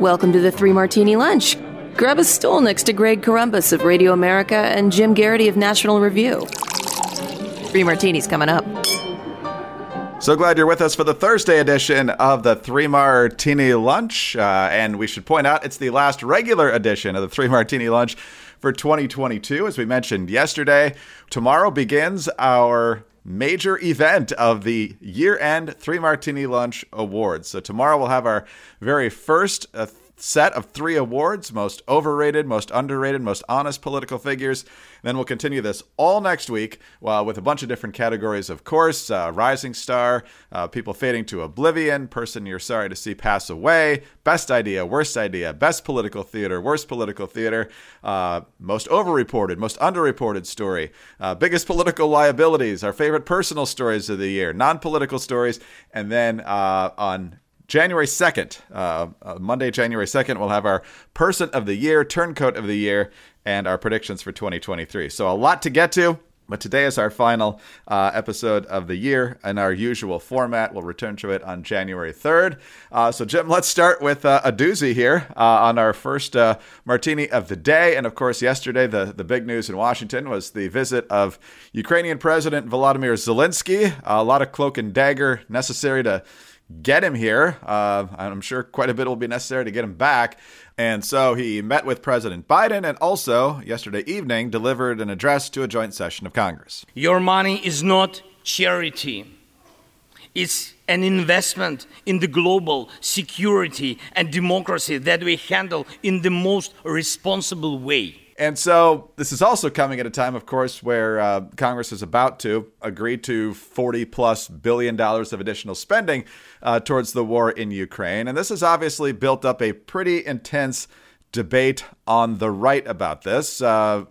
Welcome to the Three Martini Lunch. Grab a stool next to Greg Corumbus of Radio America and Jim Garrity of National Review. Three Martinis coming up. So glad you're with us for the Thursday edition of the Three Martini Lunch. And we should point out it's the last regular edition of the Three Martini Lunch for 2022. As we mentioned yesterday, tomorrow begins our major event of the year-end Three Martini Lunch Awards. So tomorrow we'll have our very first set of three awards: most overrated, most underrated, most honest political figures. And then we'll continue this all next week with a bunch of different categories, of course. Rising star, people fading to oblivion, person you're sorry to see pass away, best idea, worst idea, best political theater, worst political theater, most overreported, most underreported story, biggest political liabilities, our favorite personal stories of the year, non-political stories, and then on January 2nd, Monday, January 2nd, we'll have our Person of the Year, Turncoat of the Year, and our predictions for 2023. So a lot to get to, but today is our final episode of the year in our usual format. We'll return to it on January 3rd. So, Jim, let's start with a doozy here on our first martini of the day. And, of course, yesterday the big news in Washington was the visit of Ukrainian President Volodymyr Zelensky. A lot of cloak and dagger necessary to get him here. I'm sure quite a bit will be necessary to get him back. And so he met with President Biden and also yesterday evening delivered an address to a joint session of Congress. Your money is not charity. It's an investment in the global security and democracy that we handle in the most responsible way. And so this is also coming at a time, of course, where Congress is about to agree to $40+ billion of additional spending towards the war in Ukraine. And this has obviously built up a pretty intense debate on the right about this. I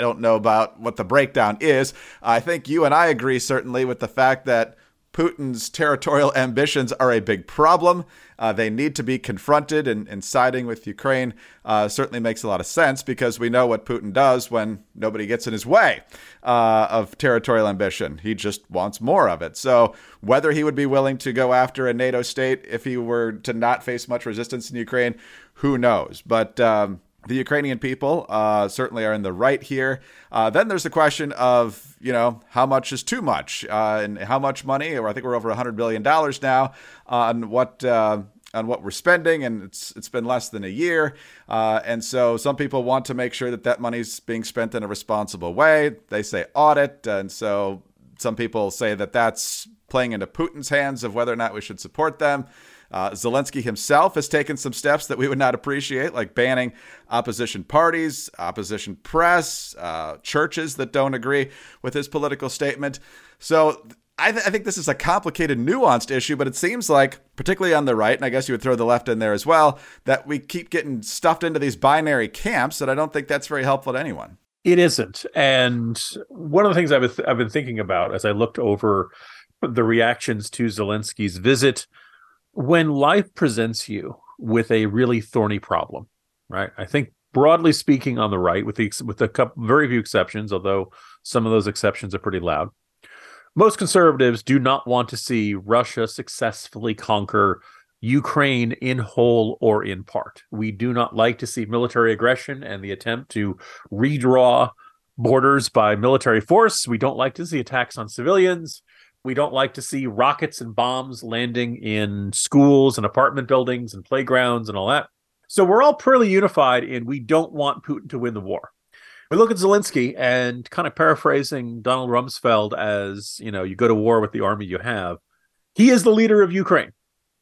don't know about what the breakdown is. I think you and I agree, certainly, with the fact that Putin's territorial ambitions are a big problem. They need to be confronted, and siding with Ukraine certainly makes a lot of sense because we know what Putin does when nobody gets in his way of territorial ambition. He just wants more of it. So whether he would be willing to go after a NATO state if he were to not face much resistance in Ukraine, who knows? But the Ukrainian people certainly are in the right here. Then there's the question of, how much is too much and how much money, or I think we're over $100 billion now on what we're spending. And it's been less than a year. And so some people want to make sure that money's being spent in a responsible way. They say audit. And so some people say that that's playing into Putin's hands of whether or not we should support them. Zelensky himself has taken some steps that we would not appreciate, like banning opposition parties, opposition press, churches that don't agree with his political statement. So I think this is a complicated, nuanced issue, but it seems like, particularly on the right, and I guess you would throw the left in there as well, that we keep getting stuffed into these binary camps, and I don't think that's very helpful to anyone. It isn't. And one of the things I've been thinking about as I looked over the reactions to Zelensky's visit, when life presents you with a really thorny problem, right? I think broadly speaking on the right, with a couple, very few exceptions, although some of those exceptions are pretty loud, most conservatives do not want to see Russia successfully conquer Ukraine in whole or in part. We do not like to see military aggression and the attempt to redraw borders by military force. We don't like to see attacks on civilians. We don't like to see rockets and bombs landing in schools and apartment buildings and playgrounds and all that. So we're all pretty unified in we don't want Putin to win the war. We look at Zelensky and, kind of paraphrasing Donald Rumsfeld, as, you go to war with the army you have. He is the leader of Ukraine.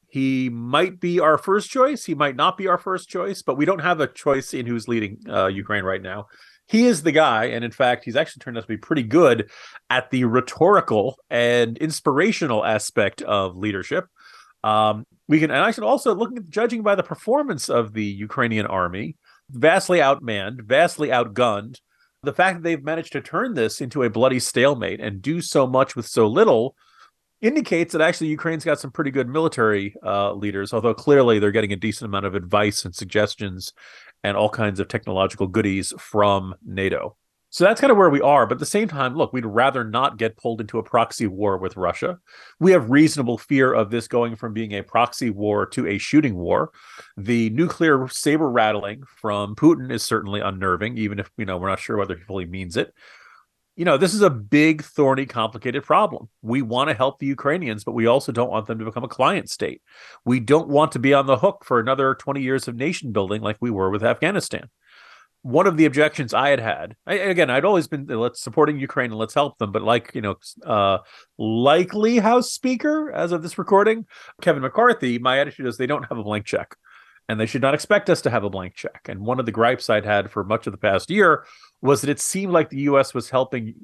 He might be our first choice. He might not be our first choice, but we don't have a choice in who's leading Ukraine right now. He is the guy, and in fact, he's actually turned out to be pretty good at the rhetorical and inspirational aspect of leadership. I should also, judging by the performance of the Ukrainian army, vastly outmanned, vastly outgunned, the fact that they've managed to turn this into a bloody stalemate and do so much with so little indicates that actually Ukraine's got some pretty good military leaders, although clearly they're getting a decent amount of advice and suggestions and all kinds of technological goodies from NATO. So that's kind of where we are. But at the same time, look, we'd rather not get pulled into a proxy war with Russia. We have reasonable fear of this going from being a proxy war to a shooting war. The nuclear saber rattling from Putin is certainly unnerving, even if, we're not sure whether he fully means it. This is a big, thorny, complicated problem. We want to help the Ukrainians, but we also don't want them to become a client state. We don't want to be on the hook for another 20 years of nation building like we were with Afghanistan. One of the objections I had, I'd always been let's supporting Ukraine and let's help them. But likely House Speaker, as of this recording, Kevin McCarthy, my attitude is they don't have a blank check and they should not expect us to have a blank check. And one of the gripes I'd had for much of the past year was that it seemed like the U.S. was helping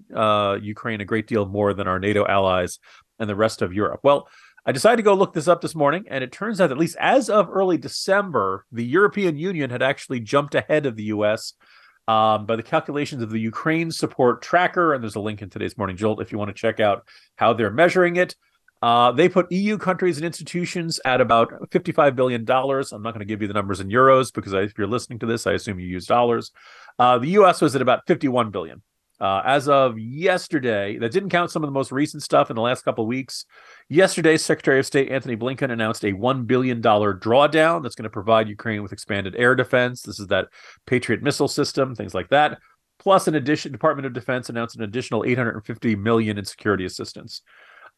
Ukraine a great deal more than our NATO allies and the rest of Europe. Well, I decided to go look this up this morning, and it turns out, at least as of early December, the European Union had actually jumped ahead of the U.S. By the calculations of the Ukraine support tracker, and there's a link in today's Morning Jolt if you want to check out how they're measuring it. They put EU countries and institutions at about $55 billion. I'm not going to give you the numbers in euros because if you're listening to this, I assume you use dollars. The U.S. was at about $51 billion. As of yesterday, that didn't count some of the most recent stuff in the last couple of weeks. Yesterday, Secretary of State Anthony Blinken announced a $1 billion drawdown that's going to provide Ukraine with expanded air defense. This is that Patriot missile system, things like that. Plus, in addition, Department of defense announced an additional $850 million in security assistance.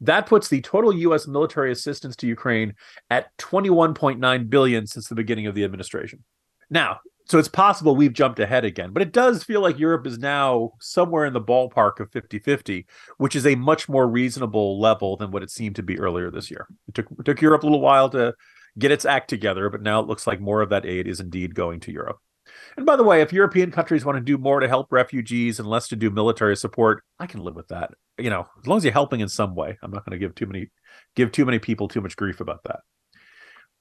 That puts the total U.S. military assistance to Ukraine at $21.9 billion since the beginning of the administration. Now, so it's possible we've jumped ahead again, but it does feel like Europe is now somewhere in the ballpark of 50-50, which is a much more reasonable level than what it seemed to be earlier this year. It took Europe a little while to get its act together, but now it looks like more of that aid is indeed going to Europe. And by the way, if European countries want to do more to help refugees and less to do military support, I can live with that. As long as you're helping in some way. I'm not going to give too many people too much grief about that.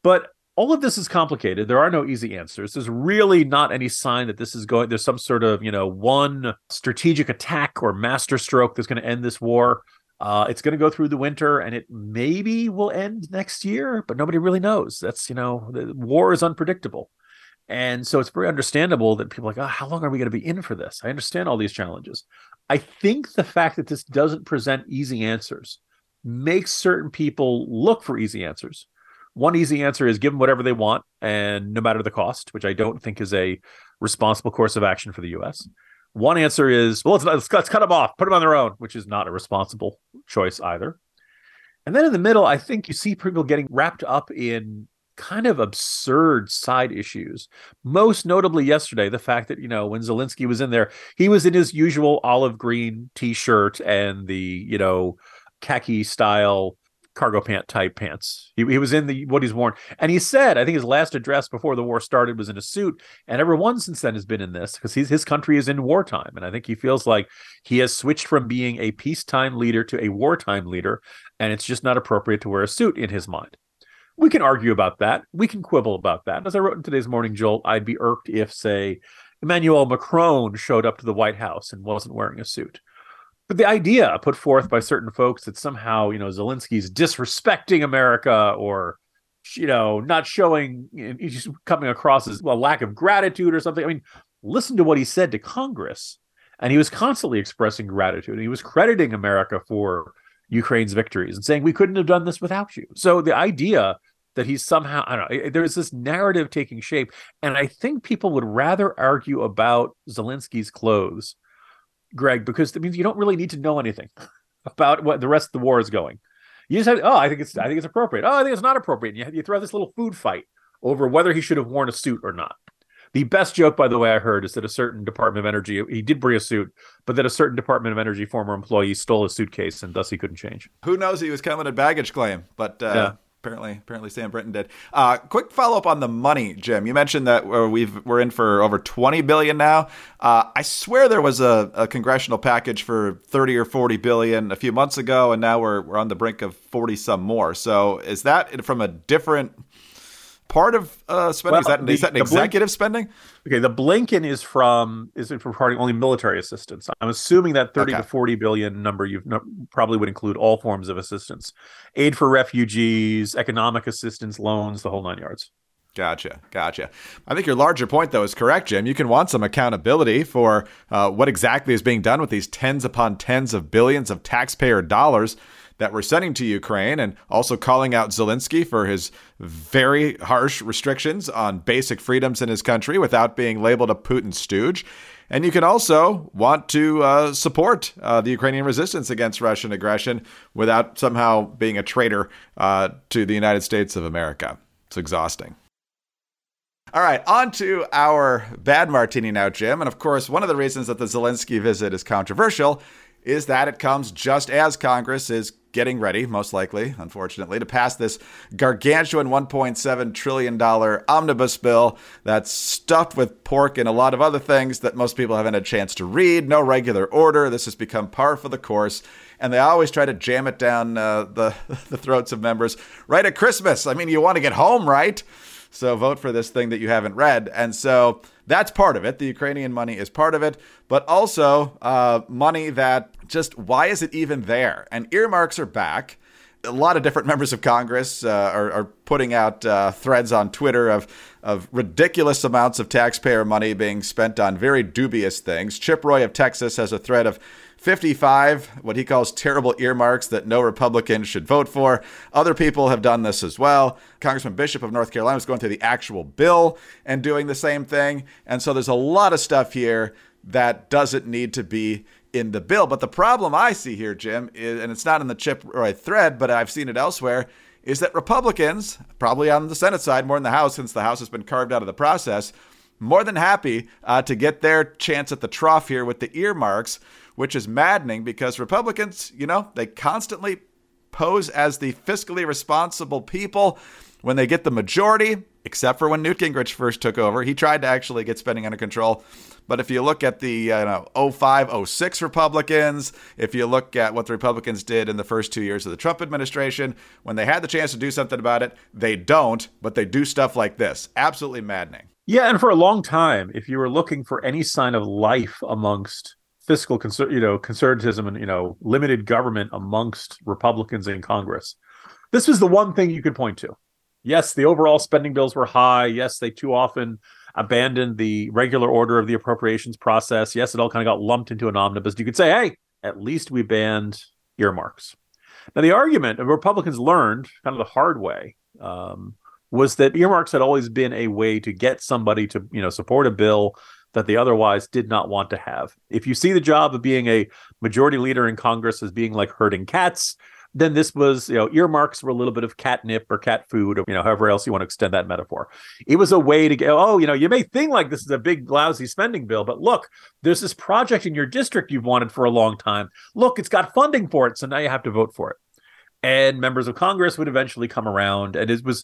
But all of this is complicated. There are no easy answers. There's really not any sign that this is going, there's some sort of, one strategic attack or masterstroke that's going to end this war. It's going to go through the winter and it maybe will end next year, but nobody really knows. That's, the war is unpredictable. And so it's very understandable that people are like, how long are we going to be in for this? I understand all these challenges. I think the fact that this doesn't present easy answers makes certain people look for easy answers. One easy answer is give them whatever they want and no matter the cost, which I don't think is a responsible course of action for the U.S. One answer is, let's cut them off, put them on their own, which is not a responsible choice either. And then in the middle, I think you see people getting wrapped up in kind of absurd side issues. Most notably yesterday, the fact that, when Zelensky was in there, he was in his usual olive green T-shirt and the, khaki style cargo pant type pants. He was in what he's worn. And he said, I think his last address before the war started was in a suit. And everyone since then has been in this because his country is in wartime. And I think he feels like he has switched from being a peacetime leader to a wartime leader. And it's just not appropriate to wear a suit in his mind. We can argue about that. We can quibble about that. As I wrote in today's Morning Jolt, I'd be irked if, say, Emmanuel Macron showed up to the White House and wasn't wearing a suit. But the idea put forth by certain folks that somehow, Zelensky's disrespecting America or, not showing, he's just coming across as a lack of gratitude or something. I mean, listen to what he said to Congress. And he was constantly expressing gratitude. And he was crediting America for Ukraine's victories and saying, we couldn't have done this without you. So the idea that he's somehow, I don't know, there's this narrative taking shape. And I think people would rather argue about Zelensky's clothes, Greg, because that means you don't really need to know anything about what the rest of the war is going. You just have, I think it's appropriate. I think it's not appropriate. And you throw this little food fight over whether he should have worn a suit or not. The best joke, by the way, I heard is that a certain Department of Energy, he did bring a suit, but that a certain Department of Energy former employee stole his suitcase and thus he couldn't change. Who knows? He was coming at baggage claim, but yeah. Apparently Sam Brinton did. Quick follow-up on the money, Jim. You mentioned that we're in for over $20 billion now. I swear there was a congressional package for $30 or $40 billion a few months ago, and now we're on the brink of 40-some more. So is that from a different part of spending? Is that executive spending? Okay, the Blinken is providing only military assistance. I'm assuming that 30 to 40 billion number probably would include all forms of assistance, aid for refugees, economic assistance, loans, the whole nine yards. Gotcha. I think your larger point, though, is correct, Jim. You can want some accountability for what exactly is being done with these tens upon tens of billions of taxpayer dollars that we're sending to Ukraine, and also calling out Zelensky for his very harsh restrictions on basic freedoms in his country without being labeled a Putin stooge. And you can also want to support the Ukrainian resistance against Russian aggression without somehow being a traitor to the United States of America. It's exhausting. All right, on to our bad martini now, Jim. And of course, one of the reasons that the Zelensky visit is controversial is that it comes just as Congress is getting ready, most likely, unfortunately, to pass this gargantuan $1.7 trillion omnibus bill that's stuffed with pork and a lot of other things that most people haven't had a chance to read. No regular order. This has become par for the course. And they always try to jam it down the throats of members right at Christmas. I mean, you want to get home, right? So vote for this thing that you haven't read. And so that's part of it. The Ukrainian money is part of it, but also money that just, why is it even there? And earmarks are back. A lot of different members of Congress are putting out threads on Twitter of ridiculous amounts of taxpayer money being spent on very dubious things. Chip Roy of Texas has a thread of 55, what he calls terrible earmarks that no Republican should vote for. Other people have done this as well. Congressman Bishop of North Carolina was going through the actual bill and doing the same thing. And so there's a lot of stuff here that doesn't need to be in the bill. But the problem I see here, Jim, is, and it's not in the Chip Roy thread, but I've seen it elsewhere, is that Republicans, probably on the Senate side more than the House, since the House has been carved out of the process, more than happy to get their chance at the trough here with the earmarks, which is maddening because Republicans, you know, they constantly pose as the fiscally responsible people when they get the majority, except for when Newt Gingrich first took over. He tried to actually get spending under control. But if you look at the 05, 06 Republicans, if you look at what the Republicans did in the first 2 years of the Trump administration, when they had the chance to do something about it, they don't, but they do stuff like this. Absolutely maddening. Yeah, and for a long time, if you were looking for any sign of life amongst fiscal conservatism and limited government amongst Republicans in Congress, this was the one thing you could point to. Yes, the overall spending bills were high. Yes, they too often abandoned the regular order of the appropriations process. Yes, it all kind of got lumped into an omnibus. You could say, hey, at least we banned earmarks. Now, the argument of Republicans learned kind of the hard way was that earmarks had always been a way to get somebody to support a bill that they otherwise did not want to have. If you see the job of being a majority leader in Congress as being like herding cats, then this was, earmarks were a little bit of catnip or cat food or, however else you want to extend that metaphor. It was a way to go, you may think like this is a big lousy spending bill, but look, there's this project in your district you've wanted for a long time. Look, it's got funding for it, so now you have to vote for it. And members of Congress would eventually come around, and it was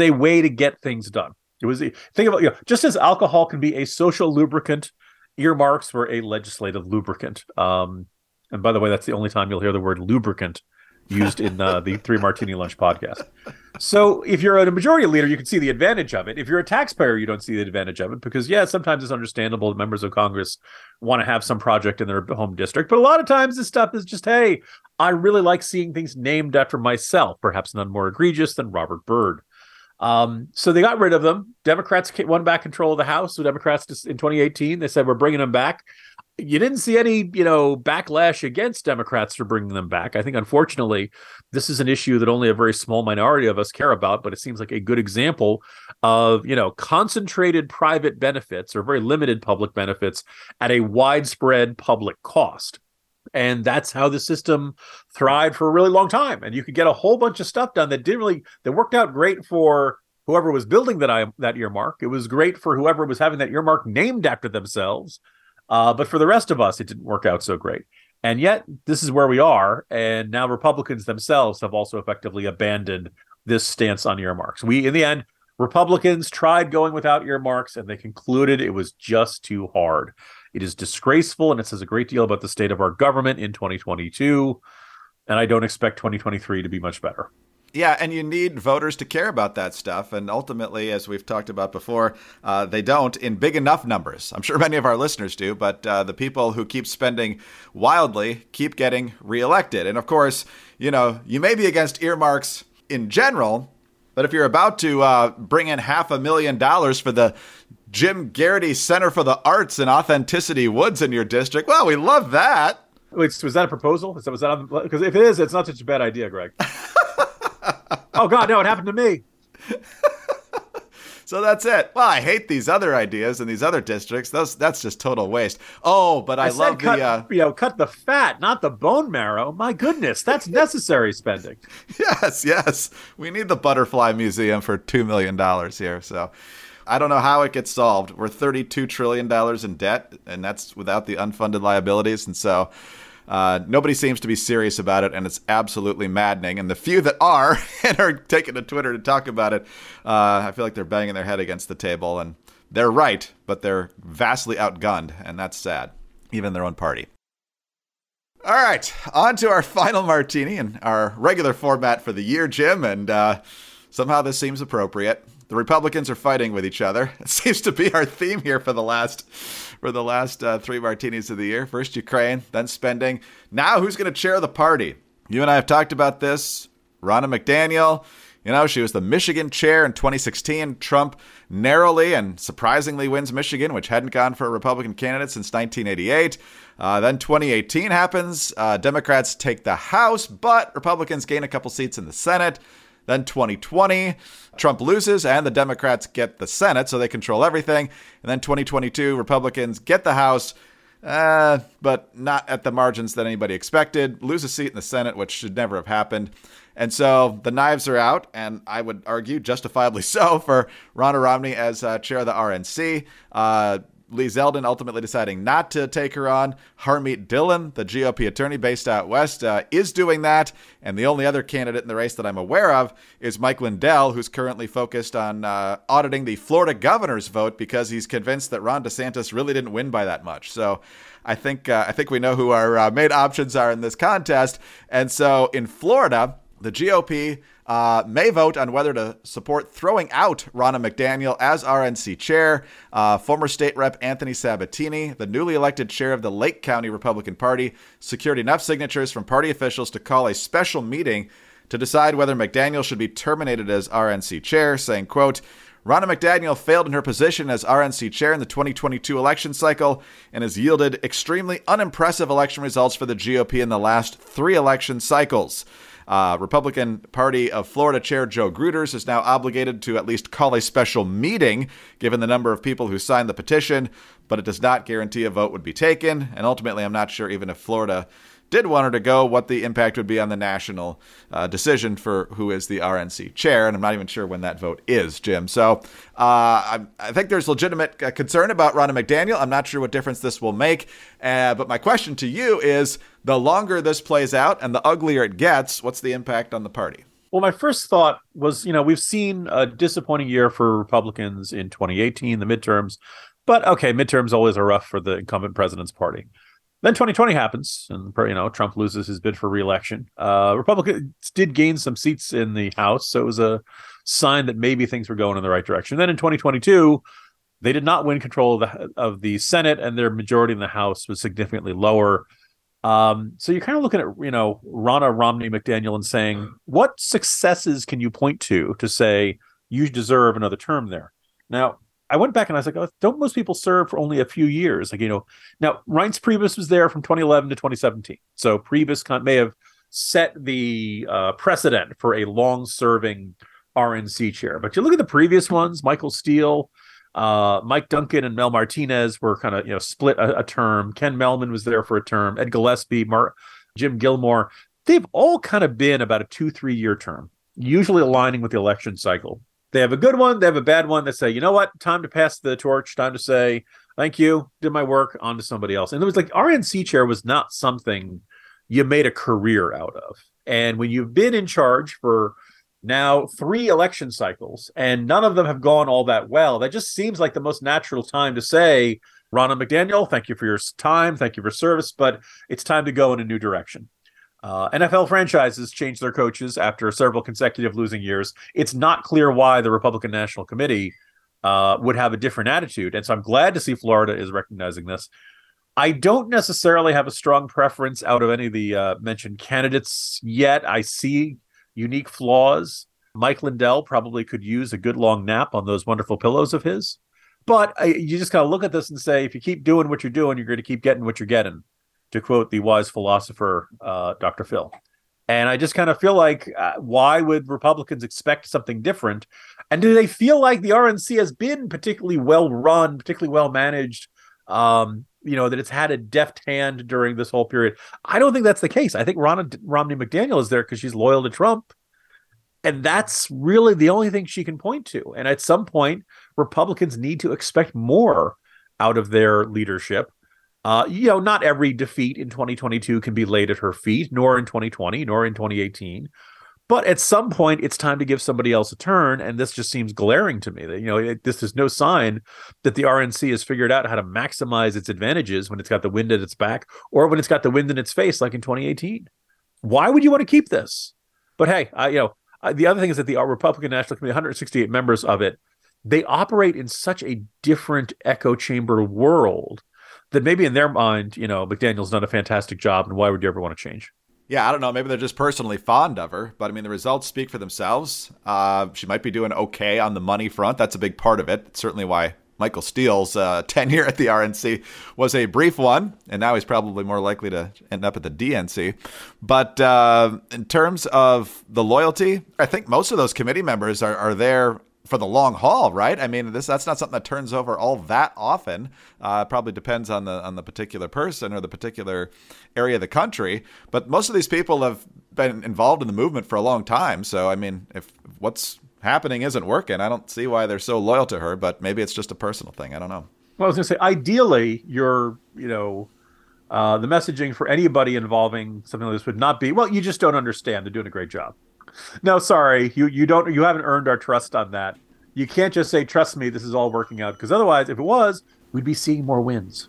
a way to get things done. It was, think about, just as alcohol can be a social lubricant, earmarks were a legislative lubricant. And by the way, that's the only time you'll hear the word lubricant used in the Three Martini Lunch podcast. So if you're a majority leader, you can see the advantage of it. If you're a taxpayer, you don't see the advantage of it because, sometimes it's understandable that members of Congress want to have some project in their home district. But a lot of times this stuff is just, hey, I really like seeing things named after myself, perhaps none more egregious than Robert Byrd. So they got rid of them. Democrats won back control of the House. So Democrats in 2018, they said, we're bringing them back. You didn't see any, backlash against Democrats for bringing them back. I think, unfortunately, this is an issue that only a very small minority of us care about, but it seems like a good example of, concentrated private benefits or very limited public benefits at a widespread public cost. And that's how the system thrived for a really long time. And you could get a whole bunch of stuff done that worked out great for whoever was building that earmark. It was great for whoever was having that earmark named after themselves. But for the rest of us, it didn't work out so great. And yet this is where we are. And now Republicans themselves have also effectively abandoned this stance on earmarks. In the end, Republicans tried going without earmarks and they concluded it was just too hard. It is disgraceful, and it says a great deal about the state of our government in 2022, and I don't expect 2023 to be much better. Yeah, and you need voters to care about that stuff, and ultimately, as we've talked about before, they don't in big enough numbers. I'm sure many of our listeners do, but the people who keep spending wildly keep getting reelected. And of course, you may be against earmarks in general, But if you're about to bring in $500,000 for the Jim Garrity Center for the Arts and Authenticity Woods in your district, well, we love that. Wait, was that a proposal? Was that, because if it is, it's not such a bad idea, Greg. Oh, God, no, it happened to me. So that's it. Well, I hate these other ideas in these other districts. That's just total waste. Oh, but I love cut, the... cut the fat, not the bone marrow. My goodness, that's necessary spending. Yes, yes. We need the Butterfly Museum for $2 million here. So I don't know how it gets solved. We're $32 trillion in debt, and that's without the unfunded liabilities. And so nobody seems to be serious about it, and it's absolutely maddening. And the few that are and are taking to Twitter to talk about it, I feel like they're banging their head against the table. And they're right, but they're vastly outgunned, and that's sad, even their own party. All right, on to our final martini and our regular format for the year, Jim. And somehow this seems appropriate. The Republicans are fighting with each other. It seems to be our theme here for the last three martinis of the year. First Ukraine, then spending. Now who's going to chair the party? You and I have talked about this. Ronna McDaniel, she was the Michigan chair in 2016. Trump narrowly and surprisingly wins Michigan, which hadn't gone for a Republican candidate since 1988. Then 2018 happens. Democrats take the House, but Republicans gain a couple seats in the Senate. Then 2020, Trump loses and the Democrats get the Senate, so they control everything. And then 2022, Republicans get the House, but not at the margins that anybody expected. Lose a seat in the Senate, which should never have happened. And so the knives are out, and I would argue justifiably so for Ronna Romney as chair of the RNC. Lee Zeldin ultimately deciding not to take her on. Harmeet Dillon, the GOP attorney based out west, is doing that. And the only other candidate in the race that I'm aware of is Mike Lindell, who's currently focused on auditing the Florida governor's vote because he's convinced that Ron DeSantis really didn't win by that much. So I think we know who our main options are in this contest. And so in Florida, the GOP may vote on whether to support throwing out Ronna McDaniel as RNC chair. Former state rep Anthony Sabatini, the newly elected chair of the Lake County Republican Party, secured enough signatures from party officials to call a special meeting to decide whether McDaniel should be terminated as RNC chair, saying, quote, Ronna McDaniel failed in her position as RNC chair in the 2022 election cycle and has yielded extremely unimpressive election results for the GOP in the last three election cycles. Republican Party of Florida Chair Joe Gruters is now obligated to at least call a special meeting, given the number of people who signed the petition, but it does not guarantee a vote would be taken. And ultimately, I'm not sure even if Florida did want her to go, what the impact would be on the national decision for who is the RNC chair. And I'm not even sure when that vote is, Jim. So I think there's legitimate concern about Ronna McDaniel. I'm not sure what difference this will make. But my question to you is, the longer this plays out and the uglier it gets, what's the impact on the party? Well, my first thought was, we've seen a disappointing year for Republicans in 2018, the midterms. But OK, midterms always are rough for the incumbent president's party. Then 2020 happens, and Trump loses his bid for re-election. Republicans did gain some seats in the House, so it was a sign that maybe things were going in the right direction. Then in 2022, they did not win control of the Senate, and their majority in the House was significantly lower. So you're kind of looking at Ronna Romney McDaniel and saying, what successes can you point to say you deserve another term there? Now, I went back and I was like, don't most people serve for only a few years? Now Reince Priebus was there from 2011 to 2017. So Priebus may have set the precedent for a long-serving RNC chair. But you look at the previous ones, Michael Steele, Mike Duncan and Mel Martinez were kind of, split a term. Ken Melman was there for a term. Ed Gillespie, Jim Gilmore. They've all kind of been about a 2-3 year term, usually aligning with the election cycle. They have a good one. They have a bad one. They say, you know what? Time to pass the torch. Time to say, thank you. Did my work. On to somebody else. And it was like RNC chair was not something you made a career out of. And when you've been in charge for now 3 election cycles and none of them have gone all that well, that just seems like the most natural time to say, Ronna McDaniel, thank you for your time. Thank you for service. But it's time to go in a new direction. NFL franchises change their coaches after several consecutive losing years. It's not clear why the Republican National Committee would have a different attitude. And so I'm glad to see Florida is recognizing this. I don't necessarily have a strong preference out of any of the mentioned candidates yet. I see unique flaws. Mike Lindell probably could use a good long nap on those wonderful pillows of his. But you just kind of look at this and say, if you keep doing what you're doing, you're going to keep getting what you're getting, to quote the wise philosopher, Dr. Phil. And I just kind of feel like, why would Republicans expect something different? And do they feel like the RNC has been particularly well run, particularly well managed, that it's had a deft hand during this whole period? I don't think that's the case. I think Romney McDaniel is there because she's loyal to Trump. And that's really the only thing she can point to. And at some point, Republicans need to expect more out of their leadership. Not every defeat in 2022 can be laid at her feet, nor in 2020, nor in 2018. But at some point, it's time to give somebody else a turn. And this just seems glaring to me that, this is no sign that the RNC has figured out how to maximize its advantages when it's got the wind at its back or when it's got the wind in its face, like in 2018. Why would you want to keep this? But hey, the other thing is that the Republican National Committee, 168 members of it, they operate in such a different echo chamber world that maybe in their mind, McDaniel's done a fantastic job, and why would you ever want to change? Yeah, I don't know. Maybe they're just personally fond of her, but I mean, the results speak for themselves. She might be doing okay on the money front. That's a big part of it. It's certainly why Michael Steele's tenure at the RNC was a brief one, and now he's probably more likely to end up at the DNC. But in terms of the loyalty, I think most of those committee members are there for the long haul, right? I mean, that's not something that turns over all that often. Probably depends on the particular person or the particular area of the country. But most of these people have been involved in the movement for a long time. So, I mean, if what's happening isn't working, I don't see why they're so loyal to her, but maybe it's just a personal thing. I don't know. Well, I was going to say, ideally, the messaging for anybody involving something like this would not be, well, you just don't understand. They're doing a great job. No, sorry, you haven't earned our trust on that. You can't just say, trust me, this is all working out, because otherwise, if it was, we'd be seeing more wins.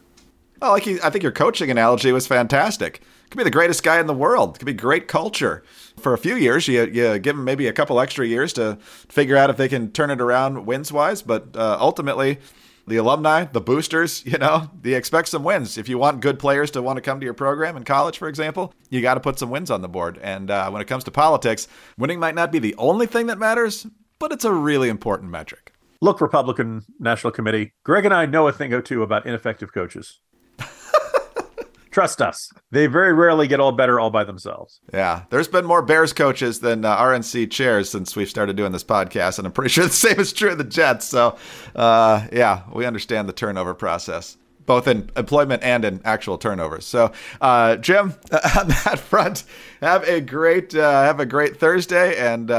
Oh, I think your coaching analogy was fantastic. Could be the greatest guy in the world. Could be great culture. For a few years, you give them maybe a couple extra years to figure out if they can turn it around wins-wise. But ultimately, the alumni, the boosters, they expect some wins. If you want good players to want to come to your program in college, for example, you got to put some wins on the board. And when it comes to politics, winning might not be the only thing that matters, but it's a really important metric. Look, Republican National Committee, Greg and I know a thing or two about ineffective coaches. Trust us. They very rarely get all better all by themselves. Yeah. There's been more Bears coaches than RNC chairs since we've started doing this podcast, and I'm pretty sure the same is true of the Jets. So, we understand the turnover process, both in employment and in actual turnovers. So, Jim, on that front, have a great Thursday. And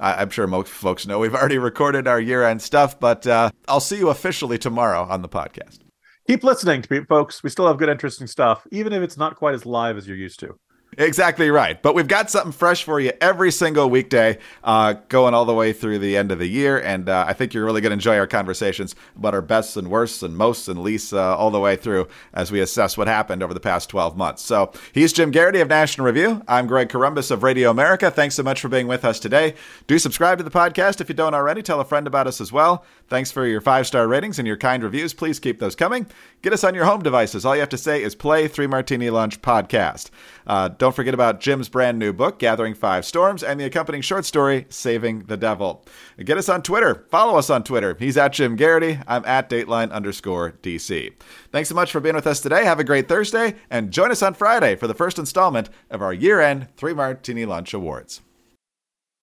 I'm sure most folks know we've already recorded our year-end stuff, but I'll see you officially tomorrow on the podcast. Keep listening to me, folks. We still have good, interesting stuff, even if it's not quite as live as you're used to. Exactly right. But we've got something fresh for you every single weekday, going all the way through the end of the year. And I think you're really going to enjoy our conversations about our bests and worsts and most and least all the way through as we assess what happened over the past 12 months. So he's Jim Garrity of National Review. I'm Greg Corumbus of Radio America. Thanks so much for being with us today. Do subscribe to the podcast if you don't already. Tell a friend about us as well. Thanks for your 5-star ratings and your kind reviews. Please keep those coming. Get us on your home devices. All you have to say is play 3 Martini Lunch Podcast. Don't forget about Jim's brand new book, Gathering 5 Storms, and the accompanying short story, Saving the Devil. Get us on Twitter. Follow us on Twitter. He's at Jim Garrity. I'm at Dateline_DC. Thanks so much for being with us today. Have a great Thursday, and join us on Friday for the first installment of our year-end 3 Martini Lunch Awards.